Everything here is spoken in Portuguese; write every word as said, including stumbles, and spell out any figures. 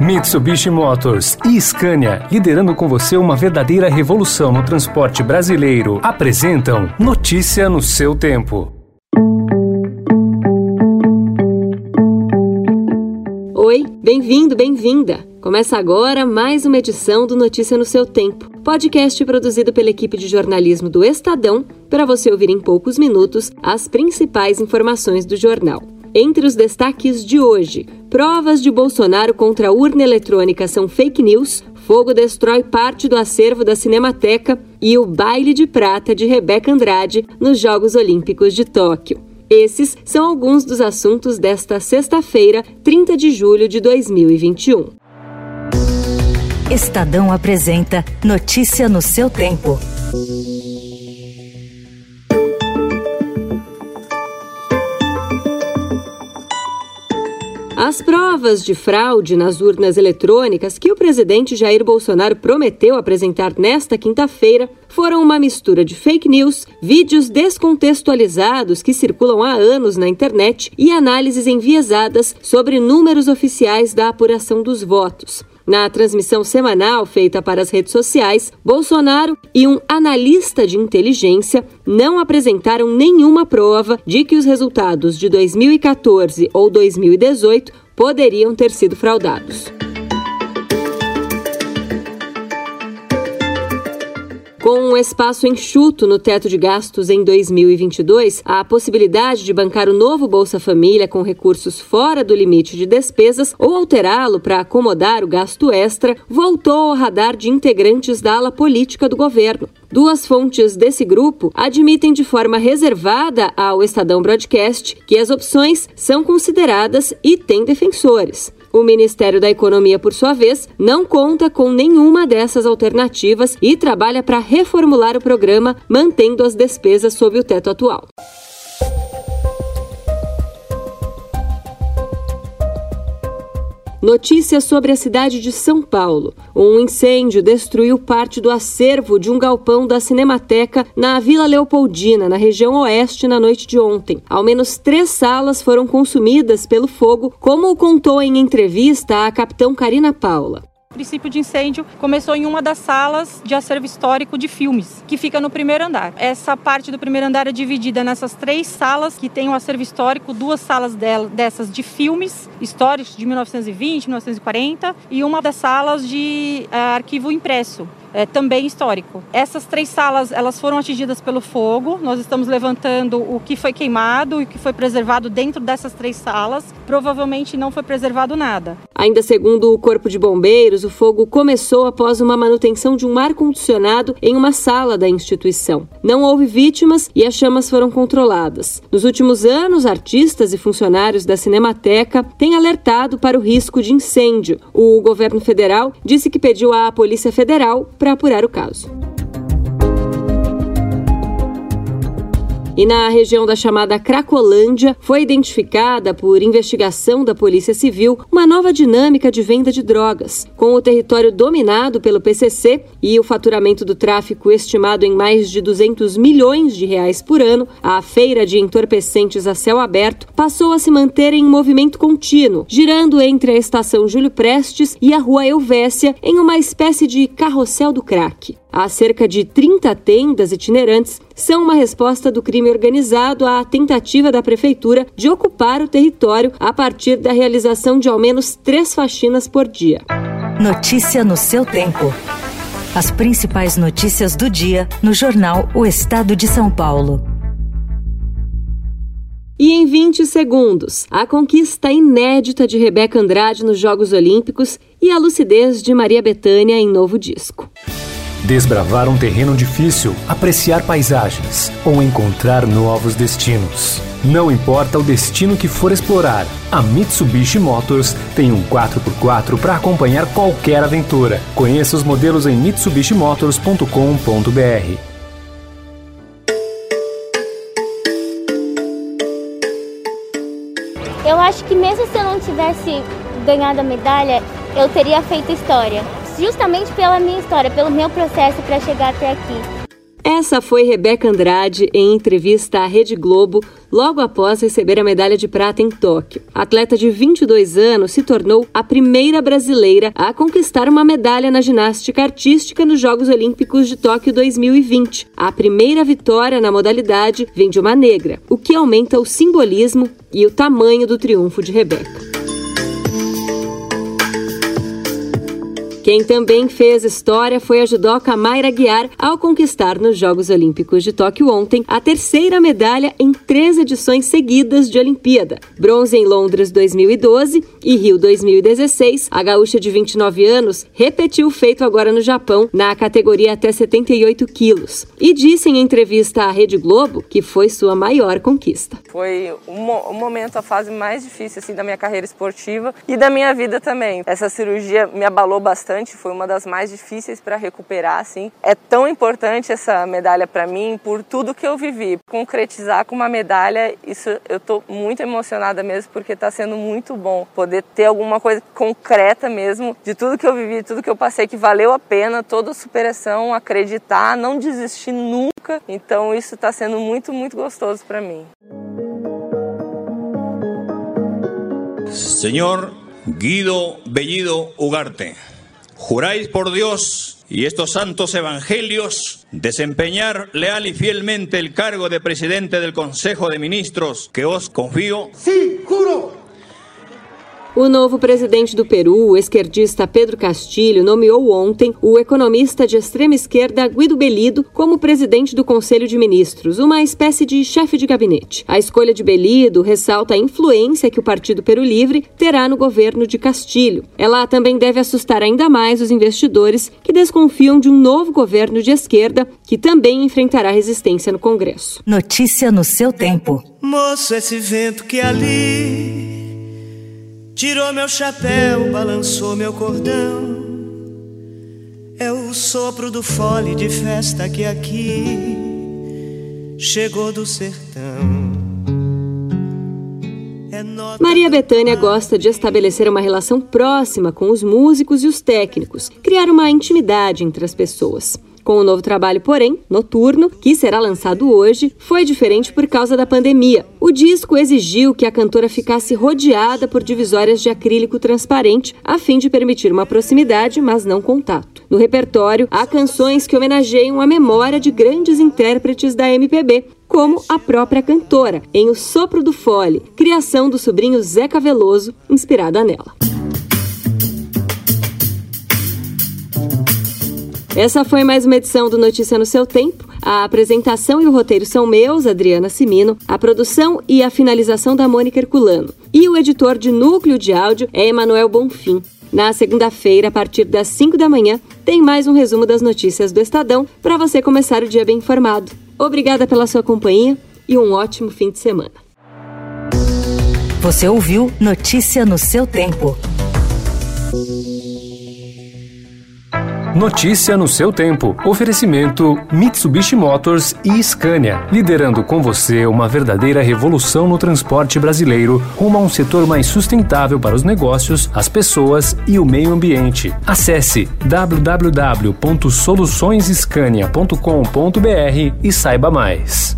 Mitsubishi Motors e Scania, liderando com você uma verdadeira revolução no transporte brasileiro, apresentam Notícia no Seu Tempo. Oi, bem-vindo, bem-vinda! Começa agora mais uma edição do Notícia no Seu Tempo, podcast produzido pela equipe de jornalismo do Estadão, para você ouvir em poucos minutos as principais informações do jornal. Entre os destaques de hoje, provas de Bolsonaro contra a urna eletrônica são fake news, fogo destrói parte do acervo da Cinemateca e o baile de prata de Rebeca Andrade nos Jogos Olímpicos de Tóquio. Esses são alguns dos assuntos desta sexta-feira, trinta de julho de dois mil e vinte e um. Estadão apresenta Notícia no Seu Tempo. As provas de fraude nas urnas eletrônicas que o presidente Jair Bolsonaro prometeu apresentar nesta quinta-feira foram uma mistura de fake news, vídeos descontextualizados que circulam há anos na internet e análises enviesadas sobre números oficiais da apuração dos votos. Na transmissão semanal feita para as redes sociais, Bolsonaro e um analista de inteligência não apresentaram nenhuma prova de que os resultados de dois mil e quatorze ou dois mil e dezoito poderiam ter sido fraudados. Com um espaço enxuto no teto de gastos em dois mil e vinte e dois, a possibilidade de bancar o novo Bolsa Família com recursos fora do limite de despesas ou alterá-lo para acomodar o gasto extra voltou ao radar de integrantes da ala política do governo. Duas fontes desse grupo admitem de forma reservada ao Estadão Broadcast que as opções são consideradas e têm defensores. O Ministério da Economia, por sua vez, não conta com nenhuma dessas alternativas e trabalha para reformular o programa, mantendo as despesas sob o teto atual. Notícias sobre a cidade de São Paulo. Um incêndio destruiu parte do acervo de um galpão da Cinemateca na Vila Leopoldina, na região oeste, na noite de ontem. Ao menos três salas foram consumidas pelo fogo, como contou em entrevista a capitão Karina Paula. O princípio de incêndio começou em uma das salas de acervo histórico de filmes, que fica no primeiro andar. Essa parte do primeiro andar é dividida nessas três salas que tem o acervo histórico, duas salas dessas de filmes históricos de mil novecentos e vinte, mil novecentos e quarenta e uma das salas de arquivo impresso. É, também histórico. Essas três salas elas foram atingidas pelo fogo. Nós estamos levantando o que foi queimado e o que foi preservado dentro dessas três salas. Provavelmente não foi preservado nada. Ainda segundo o Corpo de Bombeiros, o fogo começou após uma manutenção de um ar-condicionado em uma sala da instituição. Não houve vítimas e as chamas foram controladas. Nos últimos anos, artistas e funcionários da Cinemateca têm alertado para o risco de incêndio. O governo federal disse que pediu à Polícia Federal para apurar o caso. E na região da chamada Cracolândia, foi identificada por investigação da Polícia Civil uma nova dinâmica de venda de drogas. Com o território dominado pelo P C C e o faturamento do tráfico estimado em mais de duzentos milhões de reais por ano, a feira de entorpecentes a céu aberto passou a se manter em movimento contínuo, girando entre a Estação Júlio Prestes e a Rua Elvésia em uma espécie de carrossel do crack. Há cerca de trinta tendas itinerantes são uma resposta do crime organizado à tentativa da prefeitura de ocupar o território a partir da realização de ao menos três faxinas por dia. Notícia no seu tempo. As principais notícias do dia no jornal O Estado de São Paulo. E em vinte segundos, a conquista inédita de Rebeca Andrade nos Jogos Olímpicos e a lucidez de Maria Bethânia em novo disco. Desbravar um terreno difícil, apreciar paisagens ou encontrar novos destinos. Não importa o destino que for explorar, a Mitsubishi Motors tem um quatro por quatro para acompanhar qualquer aventura. Conheça os modelos em mitsubishi motors ponto com ponto b r. Eu acho que mesmo se eu não tivesse ganhado a medalha, eu teria feito história. Justamente pela minha história, pelo meu processo para chegar até aqui. Essa foi Rebeca Andrade em entrevista à Rede Globo logo após receber a medalha de prata em Tóquio. A atleta de vinte e dois anos se tornou a primeira brasileira a conquistar uma medalha na ginástica artística nos Jogos Olímpicos de Tóquio dois mil e vinte. A primeira vitória na modalidade vem de uma negra, o que aumenta o simbolismo e o tamanho do triunfo de Rebeca. Quem também fez história foi a judoca Mayra Guiar ao conquistar nos Jogos Olímpicos de Tóquio ontem a terceira medalha em três edições seguidas de Olimpíada. Bronze em Londres dois mil e doze e Rio dois mil e dezesseis, a gaúcha de vinte e nove anos repetiu o feito agora no Japão, na categoria até setenta e oito quilos. E disse em entrevista à Rede Globo que foi sua maior conquista. Foi o um, um momento, a fase mais difícil assim, da minha carreira esportiva e da minha vida também. Essa cirurgia me abalou bastante. Foi uma das mais difíceis para recuperar, assim. É tão importante essa medalha para mim por tudo que eu vivi. Concretizar com uma medalha, isso eu tô muito emocionada mesmo, porque tá sendo muito bom poder ter alguma coisa concreta mesmo de tudo que eu vivi, de tudo que eu passei, que valeu a pena, toda a superação, acreditar, não desistir nunca. Então isso tá sendo muito, muito gostoso para mim. Senhor Guido Bellido Ugarte, juráis por Dios y estos santos evangelios desempeñar leal y fielmente el cargo de presidente del Consejo de Ministros que os confío. Sí, juro. O novo presidente do Peru, o esquerdista Pedro Castillo, nomeou ontem o economista de extrema esquerda Guido Bellido como presidente do Conselho de Ministros, uma espécie de chefe de gabinete. A escolha de Bellido ressalta a influência que o Partido Peru Livre terá no governo de Castillo. Ela também deve assustar ainda mais os investidores que desconfiam de um novo governo de esquerda que também enfrentará resistência no Congresso. Notícia no seu tempo. Moço, esse vento que ali tirou meu chapéu, balançou meu cordão, é o sopro do fole de festa que aqui chegou do sertão. Maria Bethânia gosta de estabelecer uma relação próxima com os músicos e os técnicos, criar uma intimidade entre as pessoas. Com o novo trabalho, porém, Noturno, que será lançado hoje, foi diferente por causa da pandemia. O disco exigiu que a cantora ficasse rodeada por divisórias de acrílico transparente, a fim de permitir uma proximidade, mas não contato. No repertório, há canções que homenageiam a memória de grandes intérpretes da M P B, como a própria cantora, em O Sopro do Fole, criação do sobrinho Zeca Veloso, inspirada nela. Essa foi mais uma edição do Notícia no Seu Tempo. A apresentação e o roteiro são meus, Adriana Cimino. A produção e a finalização da Mônica Herculano. E o editor de núcleo de áudio é Emanuel Bonfim. Na segunda-feira, a partir das cinco da manhã, tem mais um resumo das notícias do Estadão para você começar o dia bem informado. Obrigada pela sua companhia e um ótimo fim de semana. Você ouviu Notícia no Seu Tempo. Notícia no seu tempo. Oferecimento Mitsubishi Motors e Scania, liderando com você uma verdadeira revolução no transporte brasileiro, rumo a um setor mais sustentável para os negócios, as pessoas e o meio ambiente. Acesse w w w ponto soluções scania ponto com ponto b r e saiba mais.